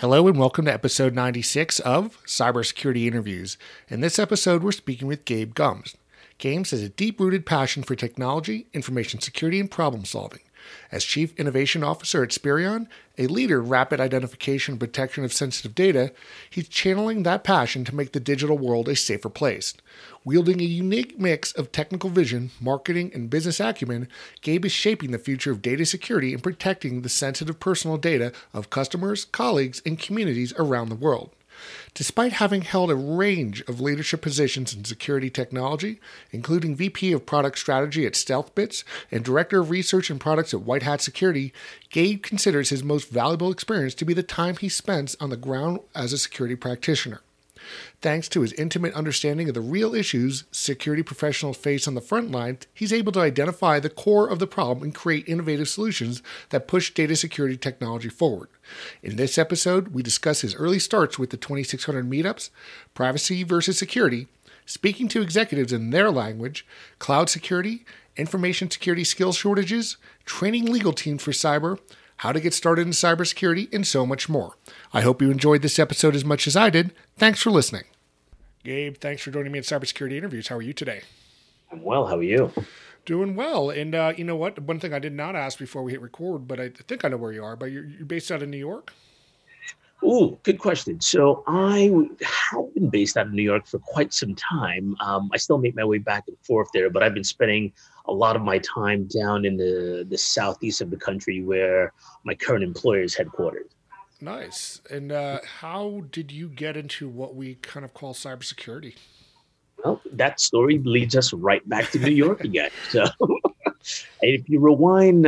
Hello and welcome to episode 96 of Cybersecurity Interviews. In this episode, we're speaking with Gabe Gumbs. Games has a deep-rooted passion for technology, information security, and problem-solving. As Chief Innovation Officer at Spirion, a leader in rapid identification and protection of sensitive data, he's channeling that passion to make the digital world a safer place. Wielding a unique mix of technical vision, marketing, and business acumen, Gabe is shaping the future of data security and protecting the sensitive personal data of customers, colleagues, and communities around the world. Despite having held a range of leadership positions in security technology, including VP of Product Strategy at StealthBits and Director of Research and Products at White Hat Security, Gabe considers his most valuable experience to be the time he spends on the ground as a security practitioner. Thanks to his intimate understanding of the real issues security professionals face on the front lines, he's able to identify the core of the problem and create innovative solutions that push data security technology forward. In this episode, we discuss his early starts with the 2600 meetups, privacy versus security, speaking to executives in their language, cloud security, information security skill shortages, training legal teams for cyber, how to get started in cybersecurity, and so much more. I hope you enjoyed this episode as much as I did. Thanks for listening. Gabe, thanks for joining me in Cybersecurity Interviews. How are you today? I'm well. How are you? Doing well. And you know what? One thing I did not ask before we hit record, but I think I know where you are, but you're based out of New York? Ooh, good question. So I have been based out of New York for quite some time. I still make my way back and forth there, but I've been spending a lot of my time down in the southeast of the country where my current employer is headquartered. Nice. And how did you get into what we kind of call cybersecurity? Well, that story leads us right back to New York again. So if you rewind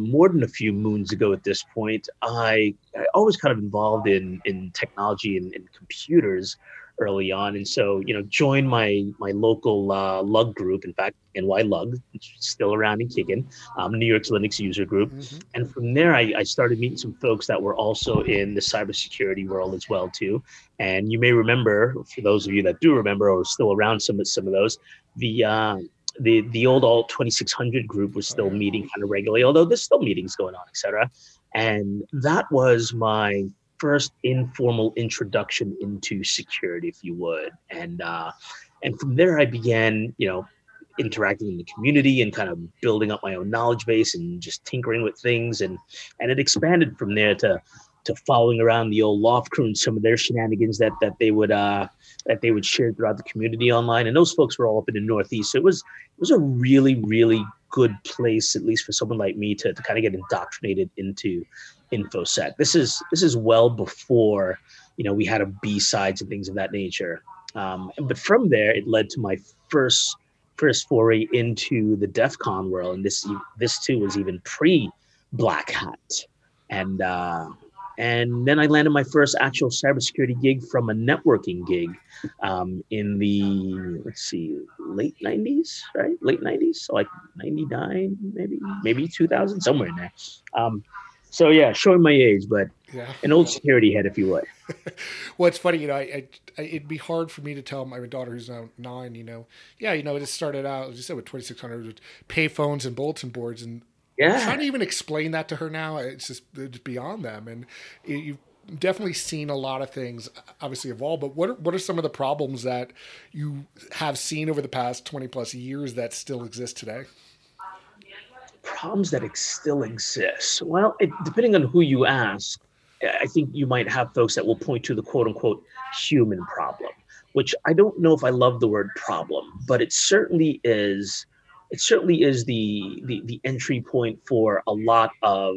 more than a few moons ago at this point, I always kind of involved in technology and computers early on, and so joined my local lug group. In fact, NYLug, which is still around and kicking, New York's Linux user group. Mm-hmm. And from there, I started meeting some folks that were also in the cybersecurity world as well too. And you may remember, for those of you that do remember or are still around, some of those, the old alt 2600 group was still meeting kind of regularly, although there's still meetings going on, etc. And that was my first informal introduction into security, if you would. And from there, I began, interacting in the community and kind of building up my own knowledge base and just tinkering with things. And it expanded from there to following around the old loft crew and some of their shenanigans that they would share throughout the community online. And those folks were all up in the Northeast. So it was a really, really good place, at least for someone like me, to kind of get indoctrinated into InfoSec. This is well before, we had a B-sides and things of that nature. But from there, it led to my first foray into the DEFCON world, and this too was even pre-Black Hat, and then I landed my first actual cybersecurity gig from a networking gig in the late 90s, right? Late 90s, so like 99, maybe 2000, somewhere in there. So yeah, showing my age, but an old security head, if you would. Well, it's funny, it'd be hard for me to tell my daughter who's now 9, it just started out, as you said, with 2600, with pay phones and bulletin boards, and trying to even explain that to her now, it's beyond them. And you've definitely seen a lot of things, obviously evolve. But what are some of the problems that you have seen over the past 20 plus years that still exist today? Problems that still exist. Well, depending on who you ask, I think you might have folks that will point to the quote unquote human problem, which I don't know if I love the word problem, but it certainly is. It certainly is the entry point for a lot of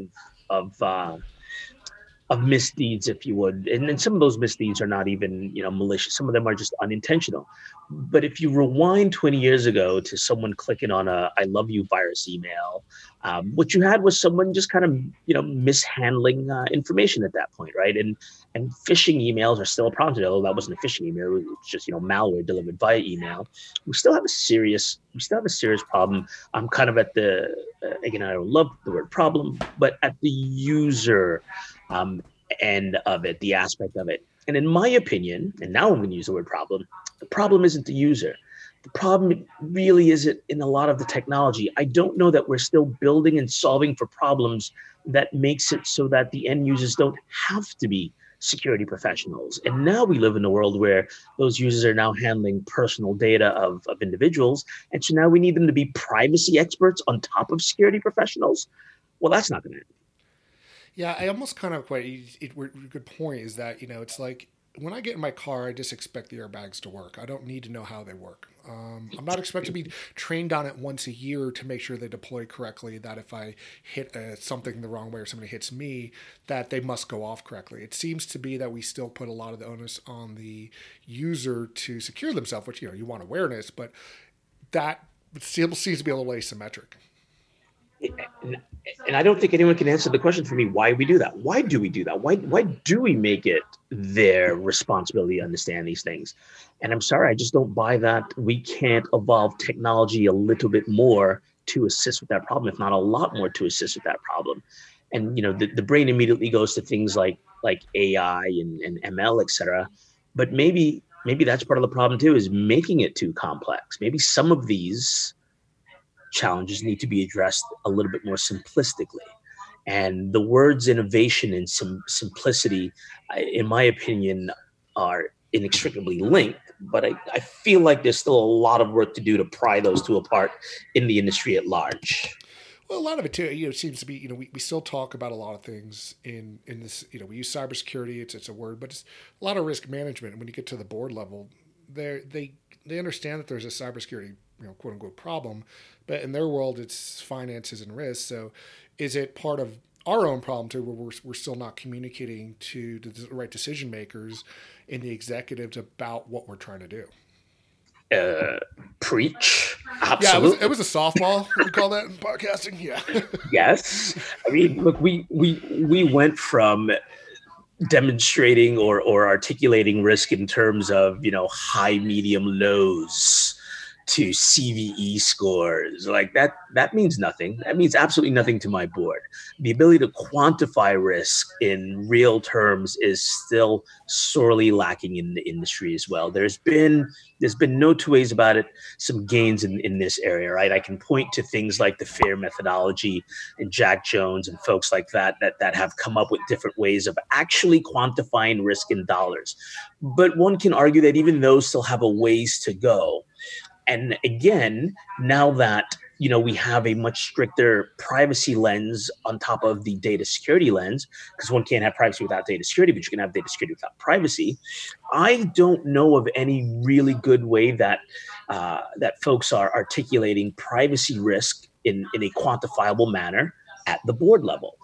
of misdeeds, if you would. And then some of those misdeeds are not even, malicious. Some of them are just unintentional. But if you rewind 20 years ago to someone clicking on a I love you virus email, what you had was someone just kind of, mishandling information at that point, right? And phishing emails are still a problem today. Although that wasn't a phishing email, it was just, malware delivered via email. We still have a serious problem. I'm kind of at the, again, I don't love the word problem, but at the user end of it, the aspect of it. And in my opinion, and now I'm going to use the word problem, the problem isn't the user. The problem really isn't in a lot of the technology. I don't know that we're still building and solving for problems that makes it so that the end users don't have to be security professionals. And now we live in a world where those users are now handling personal data of individuals. And so now we need them to be privacy experts on top of security professionals. Well, that's not going to happen. Yeah, I almost kind of good point is that, it's like when I get in my car, I just expect the airbags to work. I don't need to know how they work. I'm not expected to be trained on it once a year to make sure they deploy correctly, that if I hit something the wrong way or somebody hits me, that they must go off correctly. It seems to be that we still put a lot of the onus on the user to secure themselves, which, you want awareness, but that still seems to be a little asymmetric. And I don't think anyone can answer the question for me, why we do that. Why do we do that? Why do we make it their responsibility to understand these things? And I'm sorry, I just don't buy that we can't evolve technology a little bit more to assist with that problem, if not a lot more to assist with that problem. And, the brain immediately goes to things like AI and ML, et cetera. But maybe that's part of the problem too, is making it too complex. Maybe some of these challenges need to be addressed a little bit more simplistically. And the words innovation and simplicity, in my opinion, are inextricably linked, but I feel like there's still a lot of work to do to pry those two apart in the industry at large. Well, a lot of it too, seems to be, we still talk about a lot of things in this, we use cybersecurity, it's a word, but it's a lot of risk management. And when you get to the board level, they understand that there's a cybersecurity, quote unquote problem, but in their world, it's finances and risk. So is it part of our own problem too, where we're still not communicating to the right decision makers and the executives about what we're trying to do? Preach. Absolutely. Yeah, it was a softball. We call that in podcasting. Yeah. Yes. I mean, look, we went from demonstrating or articulating risk in terms of, high, medium, lows, to CVE scores. Like that means nothing. That means absolutely nothing to my board. The ability to quantify risk in real terms is still sorely lacking in the industry as well. There's been no two ways about it, some gains in this area, right? I can point to things like the FAIR methodology and Jack Jones and folks like that have come up with different ways of actually quantifying risk in dollars. But one can argue that even those still have a ways to go. And again, now that, we have a much stricter privacy lens on top of the data security lens, because one can't have privacy without data security, but you can have data security without privacy. I don't know of any really good way that folks are articulating privacy risk in a quantifiable manner at the board level.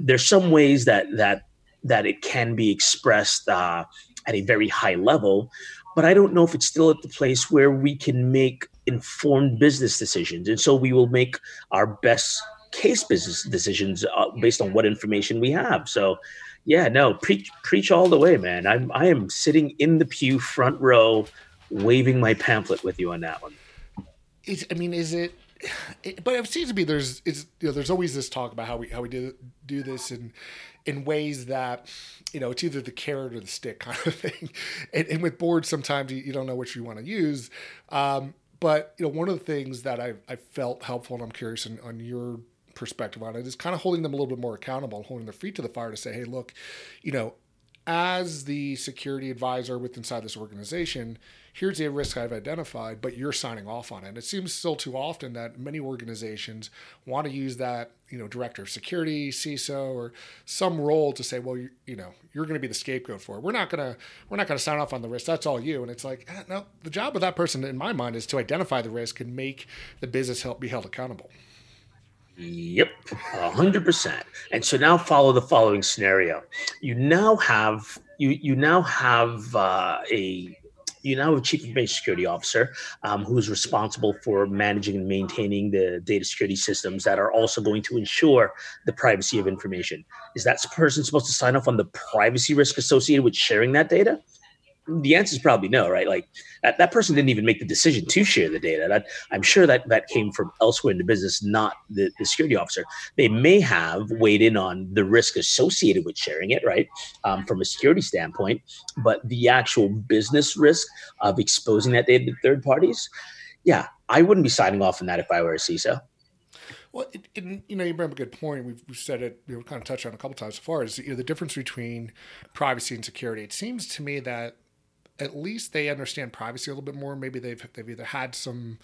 There's some ways that it can be expressed at a very high level, but I don't know if it's still at the place where we can make informed business decisions. And so we will make our best case business decisions based on what information we have. So yeah, no, preach all the way, man. I am sitting in the pew front row, waving my pamphlet with you on that one. But it seems to be there's always this talk about how we do this in ways that, it's either the carrot or the stick kind of thing. And with boards, sometimes you don't know which you want to use. But, one of the things that I felt helpful, and I'm curious on your perspective on it, is kind of holding them a little bit more accountable and holding their feet to the fire to say, hey, look, as the security advisor inside this organization, here's the risk I've identified, but you're signing off on it. And it seems still too often that many organizations want to use that, director of security, CISO, or some role to say, well, you're going to be the scapegoat for it. We're not going to sign off on the risk. That's all you. And it's like, no, the job of that person, in my mind, is to identify the risk and make the business be held accountable. Yep, 100%. And so now follow the following scenario. You now have a chief information security officer who is responsible for managing and maintaining the data security systems that are also going to ensure the privacy of information. Is that person supposed to sign off on the privacy risk associated with sharing that data? The answer is probably no, right? Like that person didn't even make the decision to share the data. I'm sure that came from elsewhere in the business, not the security officer. They may have weighed in on the risk associated with sharing it, right? From a security standpoint, but the actual business risk of exposing that data to third parties, yeah, I wouldn't be signing off on that if I were a CISO. Well, you bring up a good point. We've said it, we've kind of touched on it a couple times so far, is the difference between privacy and security. It seems to me that at least they understand privacy a little bit more. Maybe they've either had some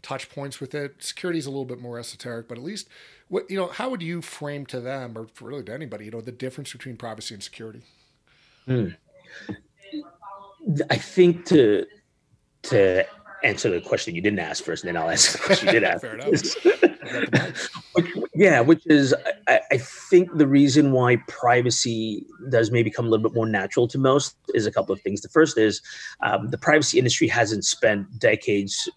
touch points with it. Security is a little bit more esoteric, but at least how would you frame to them, or really to anybody, the difference between privacy and security? I think to answer the question you didn't ask first, and then I'll answer the question you did ask. Fair enough. I think the reason why privacy does maybe come a little bit more natural to most is a couple of things. The first is the privacy industry hasn't spent decades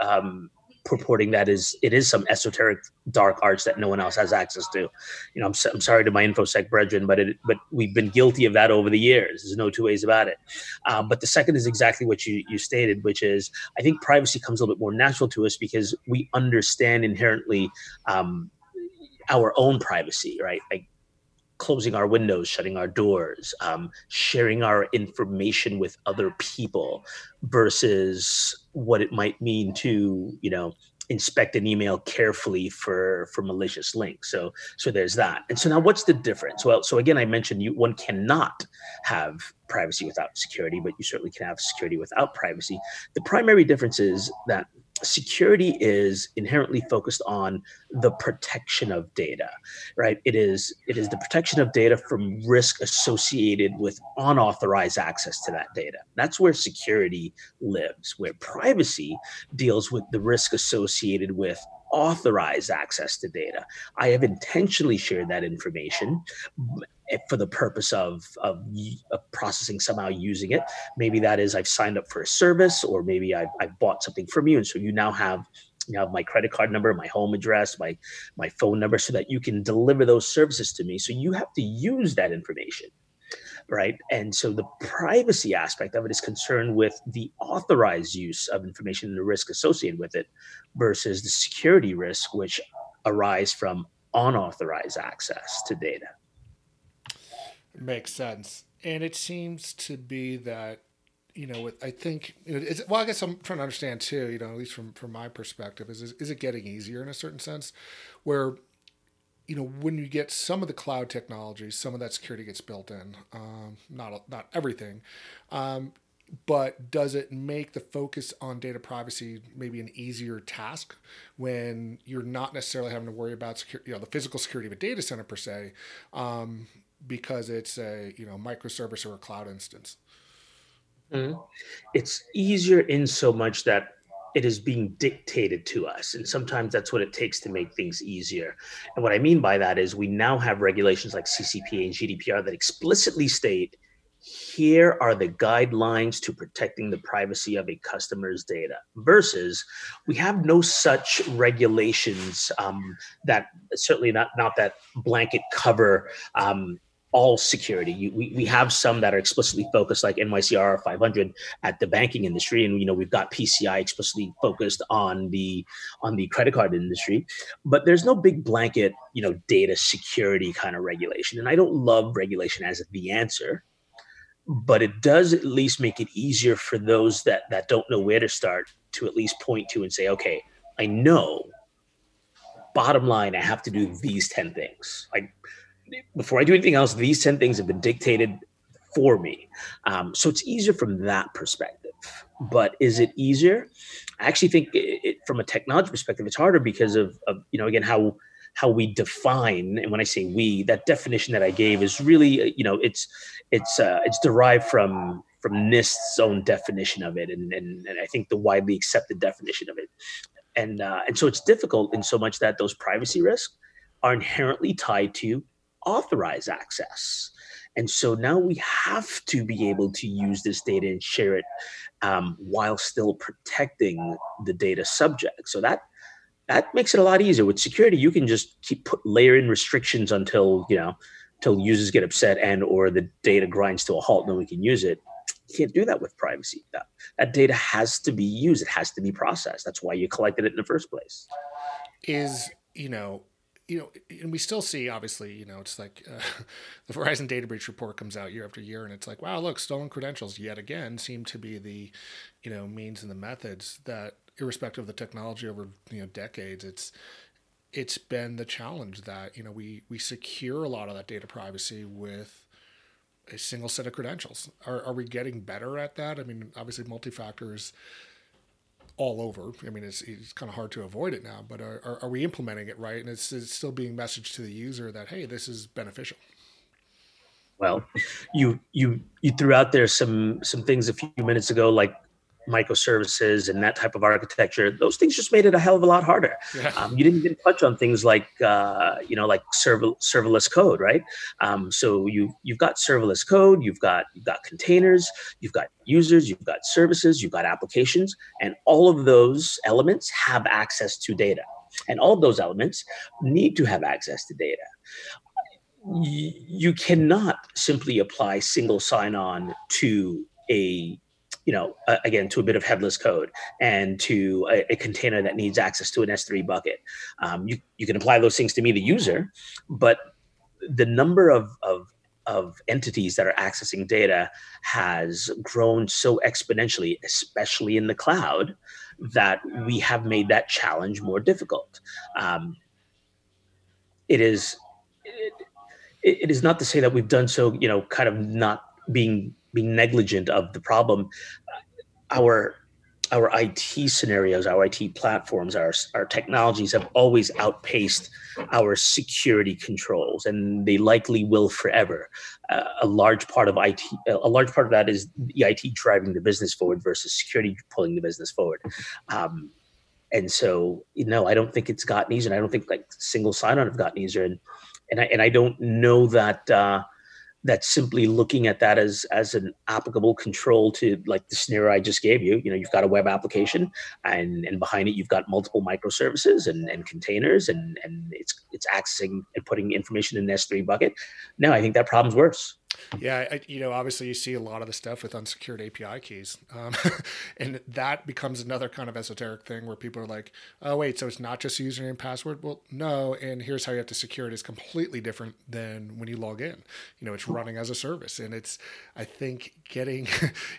purporting that it is some esoteric dark arts that no one else has access to. I'm sorry to my InfoSec brethren, but we've been guilty of that over the years. There's no two ways about it. But the second is exactly what you stated, which is I think privacy comes a little bit more natural to us because we understand inherently our own privacy, right? Like closing our windows, shutting our doors, sharing our information with other people versus what it might mean to, inspect an email carefully for malicious links. So there's that. And so now what's the difference? Well, so again, I mentioned one cannot have privacy without security, but you certainly can have security without privacy. The primary difference is that security is inherently focused on the protection of data, right? It is the protection of data from risk associated with unauthorized access to that data. That's where security lives, where privacy deals with the risk associated with authorized access to data. I have intentionally shared that information for the purpose of processing, somehow using it. Maybe that is I've signed up for a service, or maybe I've bought something from you. And so you now have my credit card number, my home address, my phone number, so that you can deliver those services to me. So you have to use that information, right? And so the privacy aspect of it is concerned with the authorized use of information and the risk associated with it versus the security risk, which arise from unauthorized access to data. Makes sense. And it seems to be that, I think, I guess I'm trying to understand too, at least from my perspective, is it getting easier in a certain sense where, when you get some of the cloud technologies, some of that security gets built in, not everything, but does it make the focus on data privacy maybe an easier task when you're not necessarily having to worry about security, the physical security of a data center per se, because it's a microservice or a cloud instance? Mm-hmm. It's easier in so much that it is being dictated to us, and sometimes that's what it takes to make things easier. And what I mean by that is we now have regulations like CCPA and GDPR that explicitly state, here are the guidelines to protecting the privacy of a customer's data, versus we have no such regulations that certainly not that blanket cover all security. We have some that are explicitly focused, like NYCR 500 at the banking industry, and we've got PCI explicitly focused on the credit card industry. But there's no big blanket data security kind of regulation, and I don't love regulation as the answer, but it does at least make it easier for those that don't know where to start to at least point to and say, okay, I know. Bottom line, I have to do these 10 things. Before I do anything else, these 10 things have been dictated for me. So it's easier from that perspective. But is it easier? I actually think it, from a technology perspective, it's harder because of how we define. And when I say we, that definition that I gave is really, it's derived from NIST's own definition of it. And I think the widely accepted definition of it. And so it's difficult in so much that those privacy risks are inherently tied to authorized access. And so now we have to be able to use this data and share it while still protecting the data subject. So that makes it a lot easier. With security, you can just layer in restrictions until users get upset and or the data grinds to a halt, and then we can use it. You can't do that with privacy. That data has to be used. It has to be processed. That's why you collected it in the first place. And we still see, obviously, it's like the Verizon data breach report comes out year after year, and it's like, wow, look, stolen credentials yet again seem to be the, means and the methods that, irrespective of the technology over, decades, it's been the challenge that, we secure a lot of that data privacy with a single set of credentials. Are we getting better at that? I mean, obviously, multi-factor is all over. I mean, it's kind of hard to avoid it now, but are we implementing it right? And it's still being messaged to the user that, hey, this is beneficial. Well, you threw out there some things a few minutes ago, like microservices and that type of architecture. Those things just made it a hell of a lot harder. Yeah. You didn't even touch on things like serverless code, right? So you've got serverless code, you've got containers, you've got users, you've got services, you've got applications, and all of those elements have access to data. And all of those elements need to have access to data. You cannot simply apply single sign-on to a bit of headless code and to a container that needs access to an S3 bucket. You can apply those things to me, the user, but the number of entities that are accessing data has grown so exponentially, especially in the cloud, that we have made that challenge more difficult. It is not to say that we've done so, kind of not being negligent of the problem. Our IT scenarios, our IT platforms, our technologies have always outpaced our security controls, and they likely will forever. A large part of that is the IT driving the business forward versus security pulling the business forward. And so, I don't think it's gotten easier. And I don't think like single sign-on have gotten easier. And I don't know that. That simply looking at that as an applicable control to like the scenario I just gave you, you've got a web application and behind it, you've got multiple microservices and containers and it's accessing and putting information in an S3 bucket. No, I think that problem's worse. Yeah. Obviously you see a lot of the stuff with unsecured API keys. And that becomes another kind of esoteric thing where people are like, oh wait, so it's not just username and password. Well, no. And here's how you have to secure it is completely different than when you log in, it's running as a service. And it's, I think getting,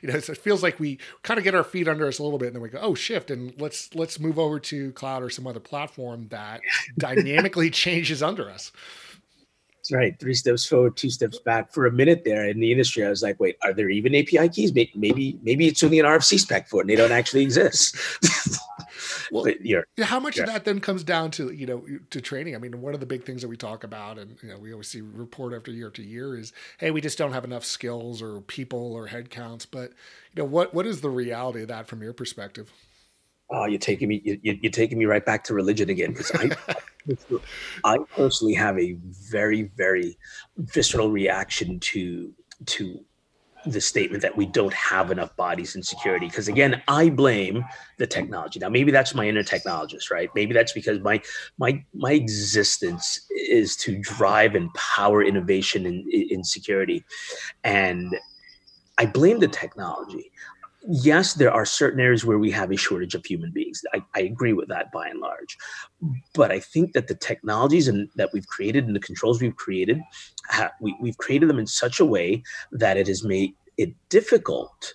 it feels like we kind of get our feet under us a little bit and then we go, oh, shift. And let's move over to cloud or some other platform that dynamically changes under us. That's right. 3 steps forward, 2 steps back. For a minute there in the industry, I was like, wait, are there even API keys? Maybe it's only an RFC spec for it and they don't actually exist. Well, how much of that then comes down to, to training? I mean, one of the big things that we talk about and, we always see report after year is, hey, we just don't have enough skills or people or headcounts. But, what is the reality of that from your perspective? Oh, you're taking me right back to religion again, because I personally have a very, very visceral reaction to the statement that we don't have enough bodies in security. Because again, I blame the technology. Now, maybe that's my inner technologist, right? Maybe that's because my existence is to drive and power innovation in security, and I blame the technology. Yes, there are certain areas where we have a shortage of human beings. I agree with that by and large. But I think that the technologies that we've created and the controls we've created, we've created them in such a way that it has made it difficult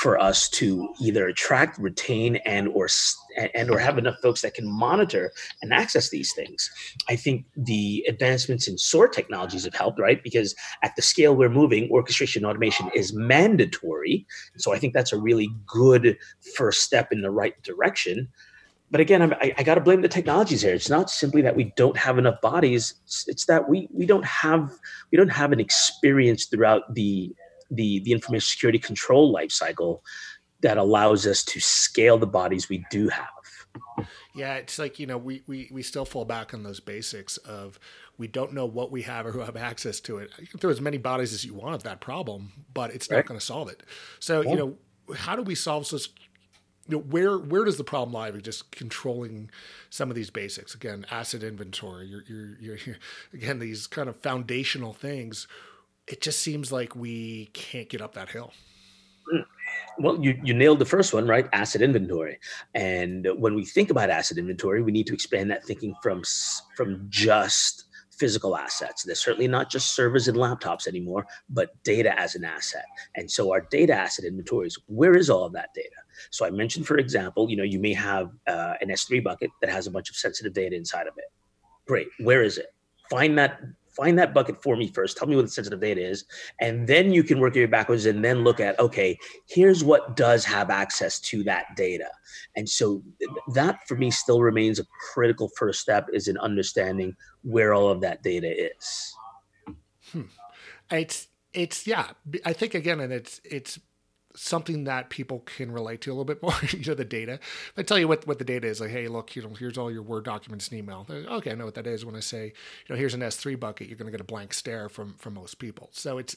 for us to either attract, retain, and or have enough folks that can monitor and access these things. I think the advancements in SOAR technologies have helped, right? Because at the scale we're moving, orchestration and automation is mandatory. So I think that's a really good first step in the right direction. But again, I got to blame the technologies here. It's not simply that we don't have enough bodies. It's that we don't have an experience throughout the information security control lifecycle that allows us to scale the bodies we do have. Yeah, it's like, you know, we still fall back on those basics of we don't know what we have or who have access to it. You can throw as many bodies as you want at that problem, but it's not going to solve it. So, you know, how do we solve this? You know, where does the problem lie? We're just controlling some of these basics. Again, asset inventory, you're again, these kind of foundational things. It just seems like we can't get up that hill. Well, you nailed the first one, right? Asset inventory. And when we think about asset inventory, we need to expand that thinking from just physical assets. They're certainly not just servers and laptops anymore, but data as an asset. And so our data asset inventory is, where is all of that data? So I mentioned, for example, you know, you may have an S3 bucket that has a bunch of sensitive data inside of it. Great. Where is it? Find that bucket for me first. Tell me what the sensitive data is. And then you can work your way backwards and then look at, okay, here's what does have access to that data. And so that for me still remains a critical first step, is in understanding where all of that data is. It's yeah, I think again, and it's something that people can relate to a little bit more, you know, the data. If I tell you what the data is, like, hey, look, you know, here's all your Word documents and email. Okay, I know what that is. When I say, you know, here's an S3 bucket, you're going to get a blank stare from most people. So it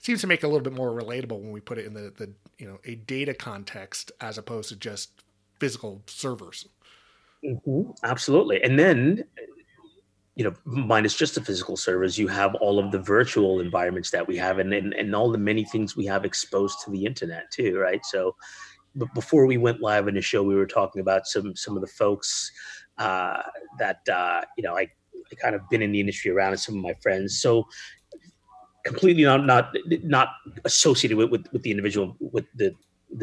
seems to make it a little bit more relatable when we put it in the you know, a data context as opposed to just physical servers. Mm-hmm. Absolutely. And then, you know, minus just the physical servers, you have all of the virtual environments that we have and all the many things we have exposed to the internet too, right? So before we went live in the show, we were talking about some of the folks that, you know, I kind of been in the industry around, and some of my friends. So completely not associated with the individual, with the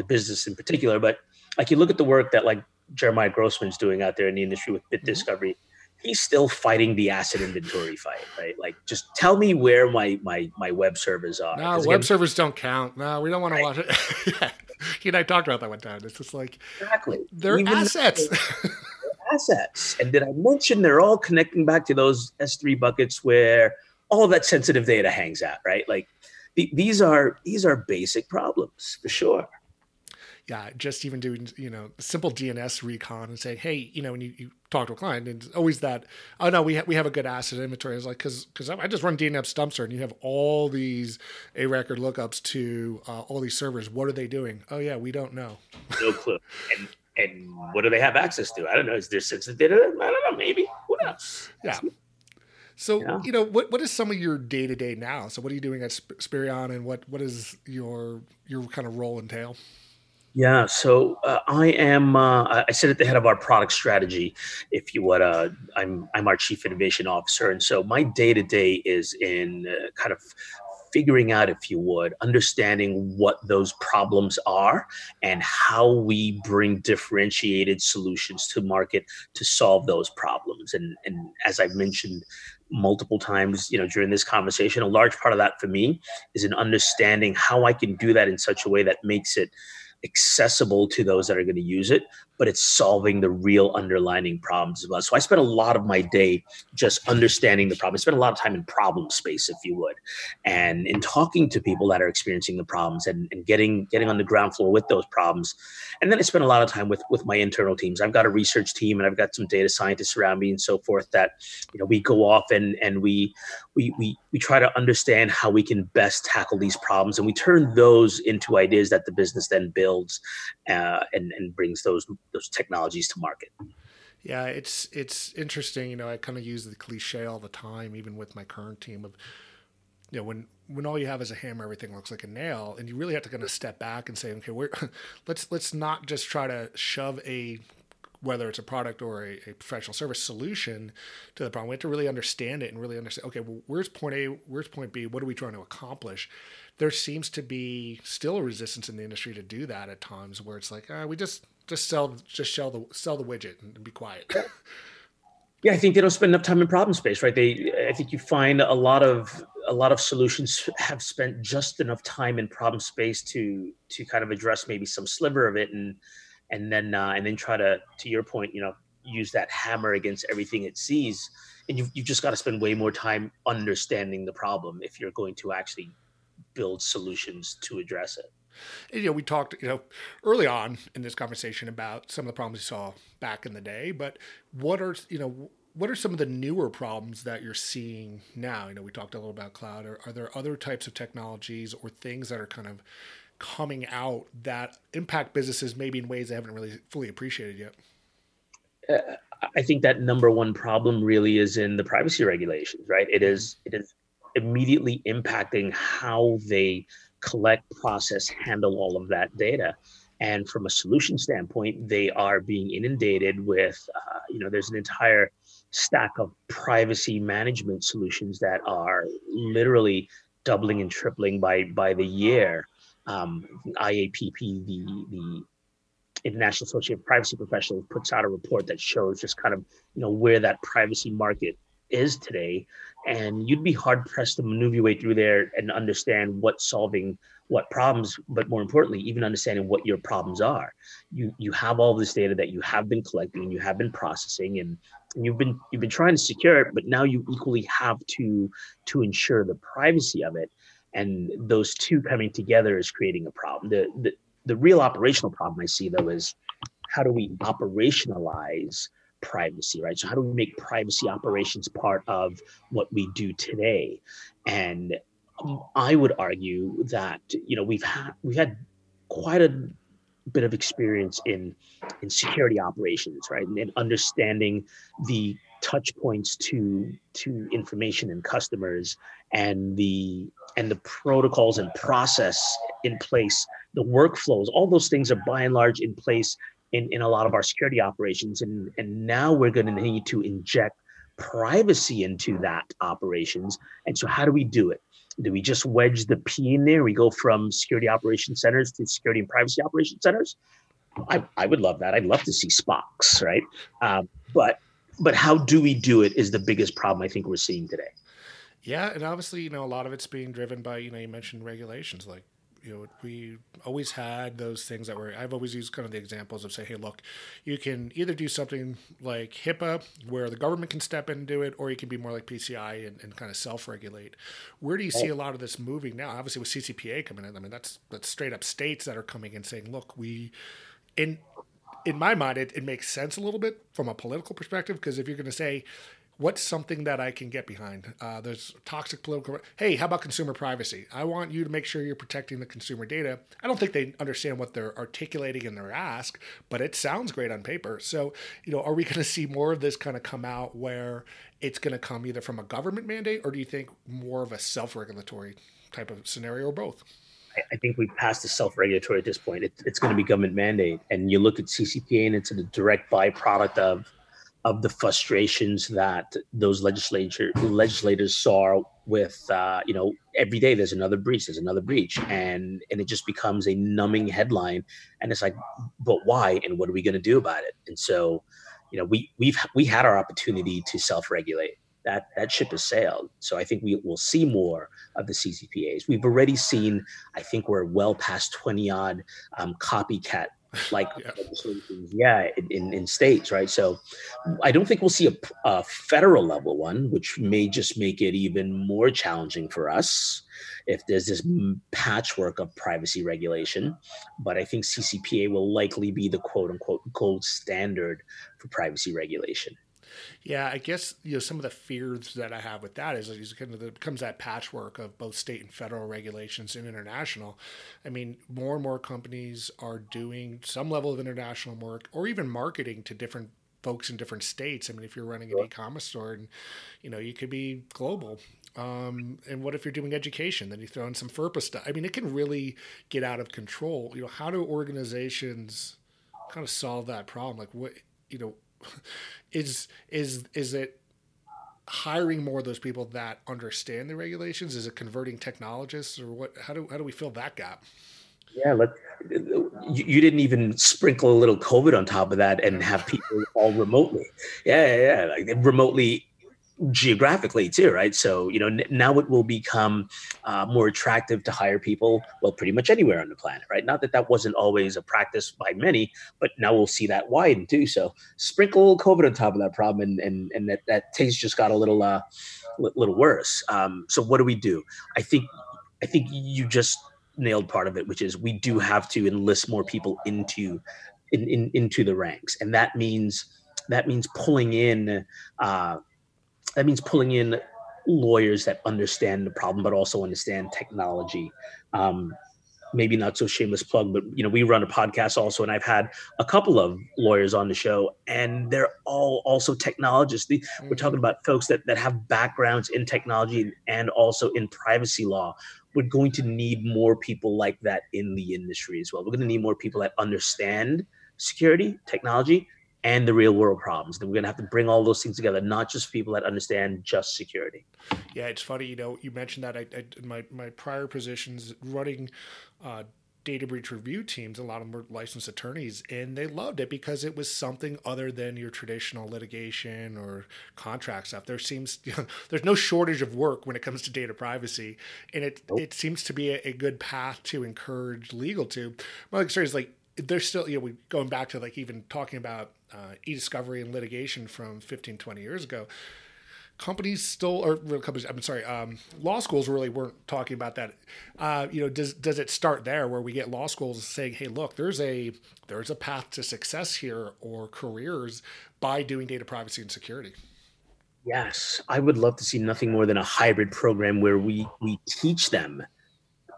business in particular, but like you look at the work that like Jeremiah Grossman's doing out there in the industry with BitDiscovery. He's still fighting the asset inventory fight, right? Like, just tell me where my web servers are. No, web servers don't count. No, we don't want to watch it. Yeah. He and I talked about that one time. It's just like, exactly, they're even assets. They're assets. And did I mention they're all connecting back to those S3 buckets where all that sensitive data hangs out, right? Like, these are basic problems for sure. Yeah, just even doing, you know, simple DNS recon and saying, hey, you know, when you talk to a client, and it's always that, oh no, we have a good asset inventory. It's like, because I just run DNS dumpster, and you have all these A record lookups to all these servers. What are they doing? Oh yeah, we don't know. No clue. And what do they have access to? I don't know. Is there sensitive data? I don't know. Maybe. Who knows? Yeah. So, you know, what is some of your day-to-day now? So what are you doing at Spirion, and what is your kind of role entail? Yeah, so I sit at the head of our product strategy, if you would. I'm our chief innovation officer. And so my day-to-day is in kind of figuring out, if you would, understanding what those problems are and how we bring differentiated solutions to market to solve those problems. And as I've mentioned multiple times, you know, during this conversation, a large part of that for me is in understanding how I can do that in such a way that makes it accessible to those that are going to use it, but it's solving the real underlying problems as well. So I spent a lot of my day just understanding the problem. I spent a lot of time in problem space, if you would, and in talking to people that are experiencing the problems and getting on the ground floor with those problems. And then I spent a lot of time with my internal teams. I've got a research team, and I've got some data scientists around me and so forth that, you know, we go off and we try to understand how we can best tackle these problems, and we turn those into ideas that the business then builds. And brings those technologies to market. Yeah, it's interesting. You know, I kind of use the cliche all the time, even with my current team, of, you know, when all you have is a hammer, everything looks like a nail, and you really have to kind of step back and say, okay, let's not just try to shove a, whether it's a product or a professional service solution to the problem. We have to really understand it and really understand, okay, well, where's point A, where's point B? What are we trying to accomplish? There seems to be still a resistance in the industry to do that at times, where it's like, we just sell the widget and be quiet. Yeah, I think they don't spend enough time in problem space, right? I think you find a lot of solutions have spent just enough time in problem space to kind of address maybe some sliver of it, and then try to your point, you know, use that hammer against everything it sees. And you've just got to spend way more time understanding the problem if you're going to actually build solutions to address it. And, we talked, early on in this conversation about some of the problems we saw back in the day, but what are some of the newer problems that you're seeing now? We talked a little about cloud. Are there other types of technologies or things that are kind of coming out that impact businesses maybe in ways they haven't really fully appreciated yet? I think that number one problem really is in the privacy regulations, right? It is immediately impacting how they collect, process, handle all of that data. And from a solution standpoint, they are being inundated with, there's an entire stack of privacy management solutions that are literally doubling and tripling by the year. IAPP, the International Association of Privacy Professionals, puts out a report that shows just kind of where that privacy market is today, and you'd be hard pressed to maneuver your way through there and understand what's solving what problems, but more importantly, even understanding what your problems are. You have all this data that you have been collecting and you have been processing, and you've been trying to secure it, but now you equally have to ensure the privacy of it. And those two coming together is creating a problem. The real operational problem I see, though, is how do we operationalize privacy, right? So how do we make privacy operations part of what we do today? And I would argue that, we've had quite a bit of experience in security operations, right? And understanding the touch points to information and customers, and the protocols and process in place, the workflows, all those things are by and large in place in a lot of our security operations. And now we're going to need to inject privacy into that operations. And so how do we do it? Do we just wedge the P in there? We go from security operations centers to security and privacy operations centers? I would love that. I'd love to see SPOCs, right? But how do we do it is the biggest problem I think we're seeing today. Yeah, and obviously, a lot of it's being driven by, you mentioned regulations. Like, we always had those things that were, I've always used kind of the examples of say, hey, look, you can either do something like HIPAA where the government can step in and do it, or you can be more like PCI and kind of self-regulate. Where do you see a lot of this moving now? Obviously with CCPA coming in, that's straight up states that are coming in saying, look, in my mind, it makes sense a little bit from a political perspective, because if you're going to say, what's something that I can get behind? There's toxic political, hey, how about consumer privacy? I want you to make sure you're protecting the consumer data. I don't think they understand what they're articulating in their ask, but it sounds great on paper. So, are we going to see more of this kind of come out where it's going to come either from a government mandate, or do you think more of a self-regulatory type of scenario, or both? I think we've passed the self-regulatory at this point. It's going to be government mandate. And you look at CCPA, and it's a direct byproduct of the frustrations that those legislators saw with, every day there's another breach. And it just becomes a numbing headline. And it's like, but why? And what are we going to do about it? And so, we had our opportunity to self-regulate. That ship has sailed. So I think we will see more of the CCPAs. We've already seen, I think we're well past 20-odd copycat like in states, right? So I don't think we'll see a federal level one, which may just make it even more challenging for us if there's this patchwork of privacy regulation. But I think CCPA will likely be the quote unquote gold standard for privacy regulation. Yeah, I guess, some of the fears that I have with that is kind of it becomes that patchwork of both state and federal regulations and international. I mean, more and more companies are doing some level of international work or even marketing to different folks in different states. I mean, if you're running an e-commerce store and, you could be global. And what if you're doing education? Then you throw in some FERPA stuff. I mean, it can really get out of control. How do organizations kind of solve that problem? Like what, is it hiring more of those people that understand the regulations? Is it converting technologists, or what? How do we fill that gap? Yeah, you didn't even sprinkle a little COVID on top of that and have people all remotely. Like remotely geographically too, right? So now it will become more attractive to hire people, well, pretty much anywhere on the planet, right? Not that wasn't always a practice by many, but now we'll see that widen too. So sprinkle COVID on top of that problem, and that taste just got a little worse. So what do we do? I think you just nailed part of it, which is we do have to enlist more people into the ranks, and that means pulling in lawyers that understand the problem, but also understand technology. Maybe not so shameless plug, but we run a podcast also, and I've had a couple of lawyers on the show, and they're all also technologists. We're talking about folks that have backgrounds in technology and also in privacy law. We're going to need more people like that in the industry as well. We're going to need more people that understand security, technology, and the real world problems. Then we're going to have to bring all those things together, not just people that understand just security. Yeah, it's funny, you mentioned that I in my prior positions running data breach review teams, a lot of them were licensed attorneys, and they loved it because it was something other than your traditional litigation or contract stuff. There seems there's no shortage of work when it comes to data privacy, and it seems to be a good path to encourage legal to. My experience is there's still, we going back to even talking about e-discovery and litigation from 15, 20 years ago, law schools really weren't talking about that. Does it start there where we get law schools saying, hey, look, there's a path to success here or careers by doing data privacy and security? Yes. I would love to see nothing more than a hybrid program where we teach them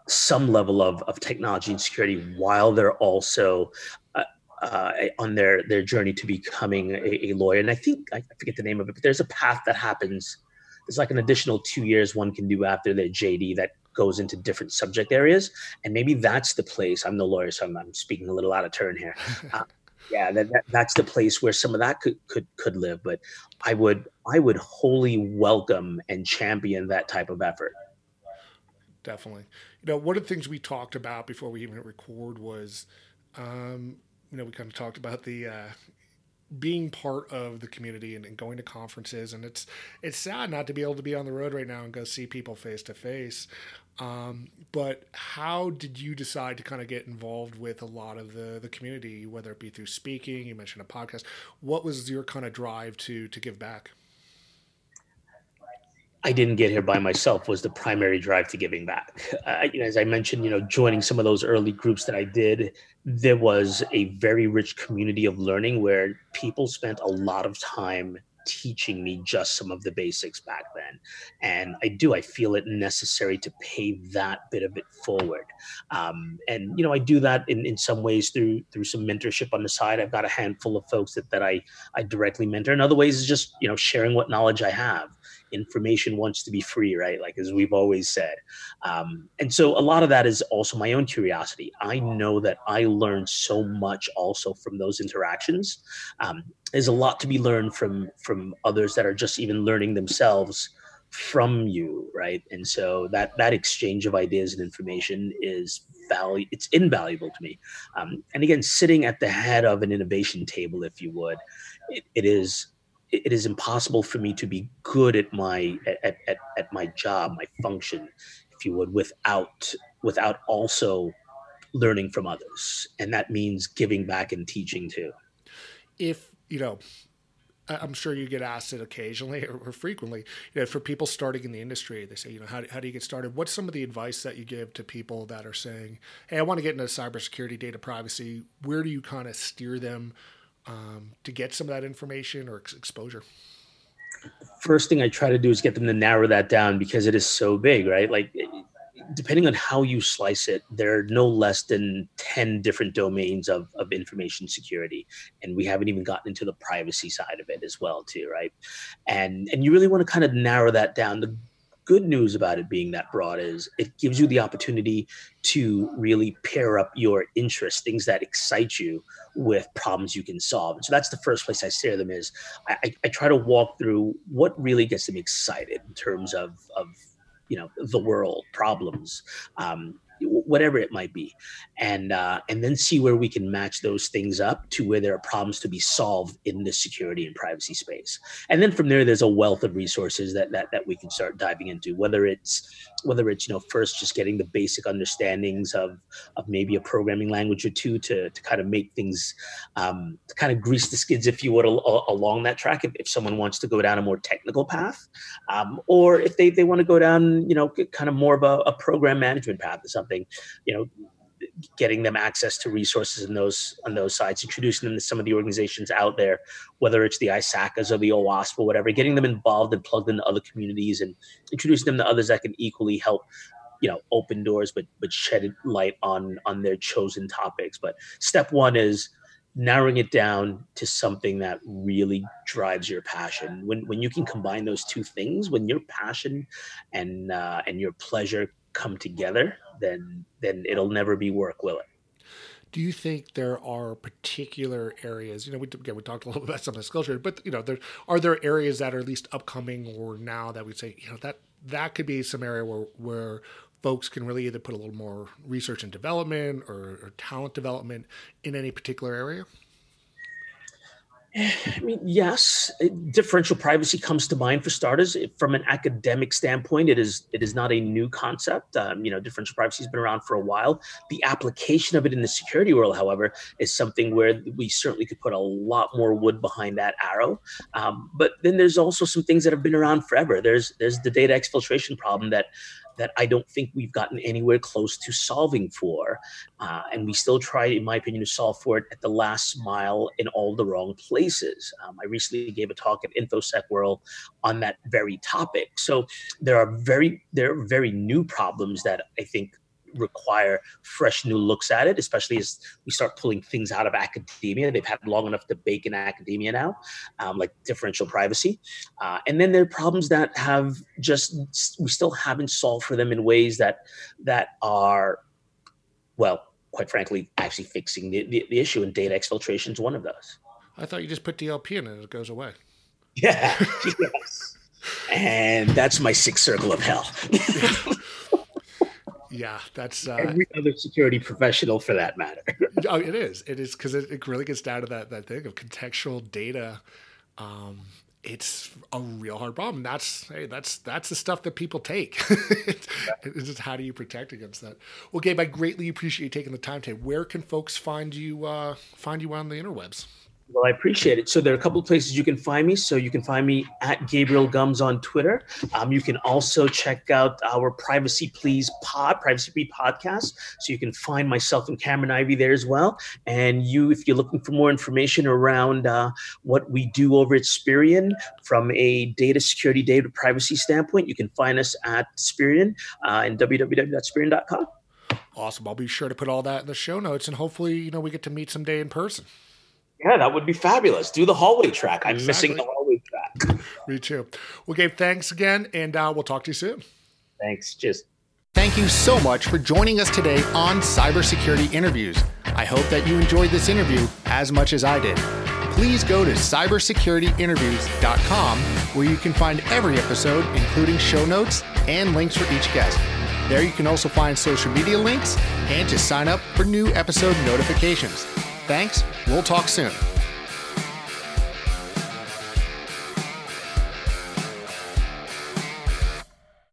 some level of technology and security while they're also on their journey to becoming a lawyer. And I think, I forget the name of it, but there's a path that happens. There's an additional 2 years one can do after their JD that goes into different subject areas. And maybe that's the place, I'm no lawyer, so I'm speaking a little out of turn here. That's the place where some of that could live. But I would wholly welcome and champion that type of effort. Definitely. One of the things we talked about before we even record was, we kind of talked about the being part of the community and going to conferences. And it's sad not to be able to be on the road right now and go see people face to face. But how did you decide to kind of get involved with a lot of the community, whether it be through speaking, you mentioned a podcast? What was your kind of drive to give back? I didn't get here by myself was the primary drive to giving back. As I mentioned, joining some of those early groups that I did, there was a very rich community of learning where people spent a lot of time teaching me just some of the basics back then. And I feel it necessary to pay that bit of it forward. And I do that in some ways through some mentorship on the side. I've got a handful of folks that I directly mentor. In other ways, it's just, sharing what knowledge I have. Information wants to be free, right? As we've always said. And so a lot of that is also my own curiosity. I know that I learned so much also from those interactions. There's a lot to be learned from others that are just even learning themselves from you, right? And so that exchange of ideas and information it's invaluable to me. And again, sitting at the head of an innovation table, if you would, it is impossible for me to be good at my job, my function, if you would, without also learning from others, and that means giving back and teaching too. If, I'm sure you get asked it occasionally or frequently, for people starting in the industry, they say, how do you get started? What's some of the advice that you give to people that are saying, hey, I want to get into cybersecurity, data privacy? Where do you kind of steer them to get some of that information or exposure? First thing I try to do is get them to narrow that down because it is so big, right? Depending on how you slice it, there are no less than 10 different domains of information security. And we haven't even gotten into the privacy side of it as well too, right? And you really want to kind of narrow that down. The good news about it being that broad is it gives you the opportunity to really pair up your interests, things that excite you with problems you can solve. And so that's the first place I steer them is I try to walk through what really gets them excited in terms of the world, problems, whatever it might be. And then see where we can match those things up to where there are problems to be solved in the security and privacy space. And then from there, there's a wealth of resources that we can start diving into, whether it's first just getting the basic understandings of maybe a programming language or two to kind of make things, to kind of grease the skids, if you would, along that track, if someone wants to go down a more technical path, or if they want to go down, kind of more of a program management path or something. something, getting them access to resources on those sites, introducing them to some of the organizations out there, whether it's the ISACAs or the OWASP or whatever, getting them involved and plugged into other communities and introducing them to others that can equally help, open doors, but shed light on their chosen topics. But step one is narrowing it down to something that really drives your passion. When you can combine those two things, when your passion and your pleasure come together, then it'll never be work, will it? Do you think there are particular areas, we talked a little bit about some of this culture, but are there areas that are at least upcoming or now that we'd say, that could be some area where folks can really either put a little more research and development or talent development in any particular area? I mean, yes, differential privacy comes to mind for starters. From an academic standpoint, it is not a new concept. Differential privacy has been around for a while. The application of it in the security world, however, is something where we certainly could put a lot more wood behind that arrow. But then there's also some things that have been around forever. There's the data exfiltration problem that I don't think we've gotten anywhere close to solving for. And we still try, in my opinion, to solve for it at the last mile in all the wrong places. I recently gave a talk at InfoSec World on that very topic. So there are very new problems that I think require fresh new looks at it, especially as we start pulling things out of academia. They've had long enough to bake in academia now, like differential privacy. And then there are problems that we still haven't solved for them in ways that are, well, quite frankly, actually fixing the issue, and data exfiltration is one of those. I thought you just put DLP in it and it goes away. Yeah, yes. And that's my sixth circle of hell. Yeah, that's every other security professional for that matter. Oh, it is. It is, because it really gets down to that thing of contextual data. It's a real hard problem. That's the stuff that people take. It's just, how do you protect against that? Well, Gabe, I greatly appreciate you taking the time today. Where can folks find you on the interwebs? Well, I appreciate it. So there are a couple of places you can find me. So you can find me at Gabriel Gumbs on Twitter. You can also check out our Privacy Please Privacy Please podcast. So you can find myself and Cameron Ivy there as well. And if you're looking for more information around what we do over at Spirion from a data security, data privacy standpoint, you can find us at Spirion and www.spirion.com. Awesome. I'll be sure to put all that in the show notes, and hopefully, we get to meet someday in person. Yeah, that would be fabulous. Do the hallway track. I'm exactly. Missing the hallway track. Me too. Well, Gabe, thanks again, and we'll talk to you soon. Thanks. Cheers. Thank you so much for joining us today on Cybersecurity Interviews. I hope that you enjoyed this interview as much as I did. Please go to cybersecurityinterviews.com, where you can find every episode, including show notes and links for each guest. There you can also find social media links and to sign up for new episode notifications. Thanks. We'll talk soon.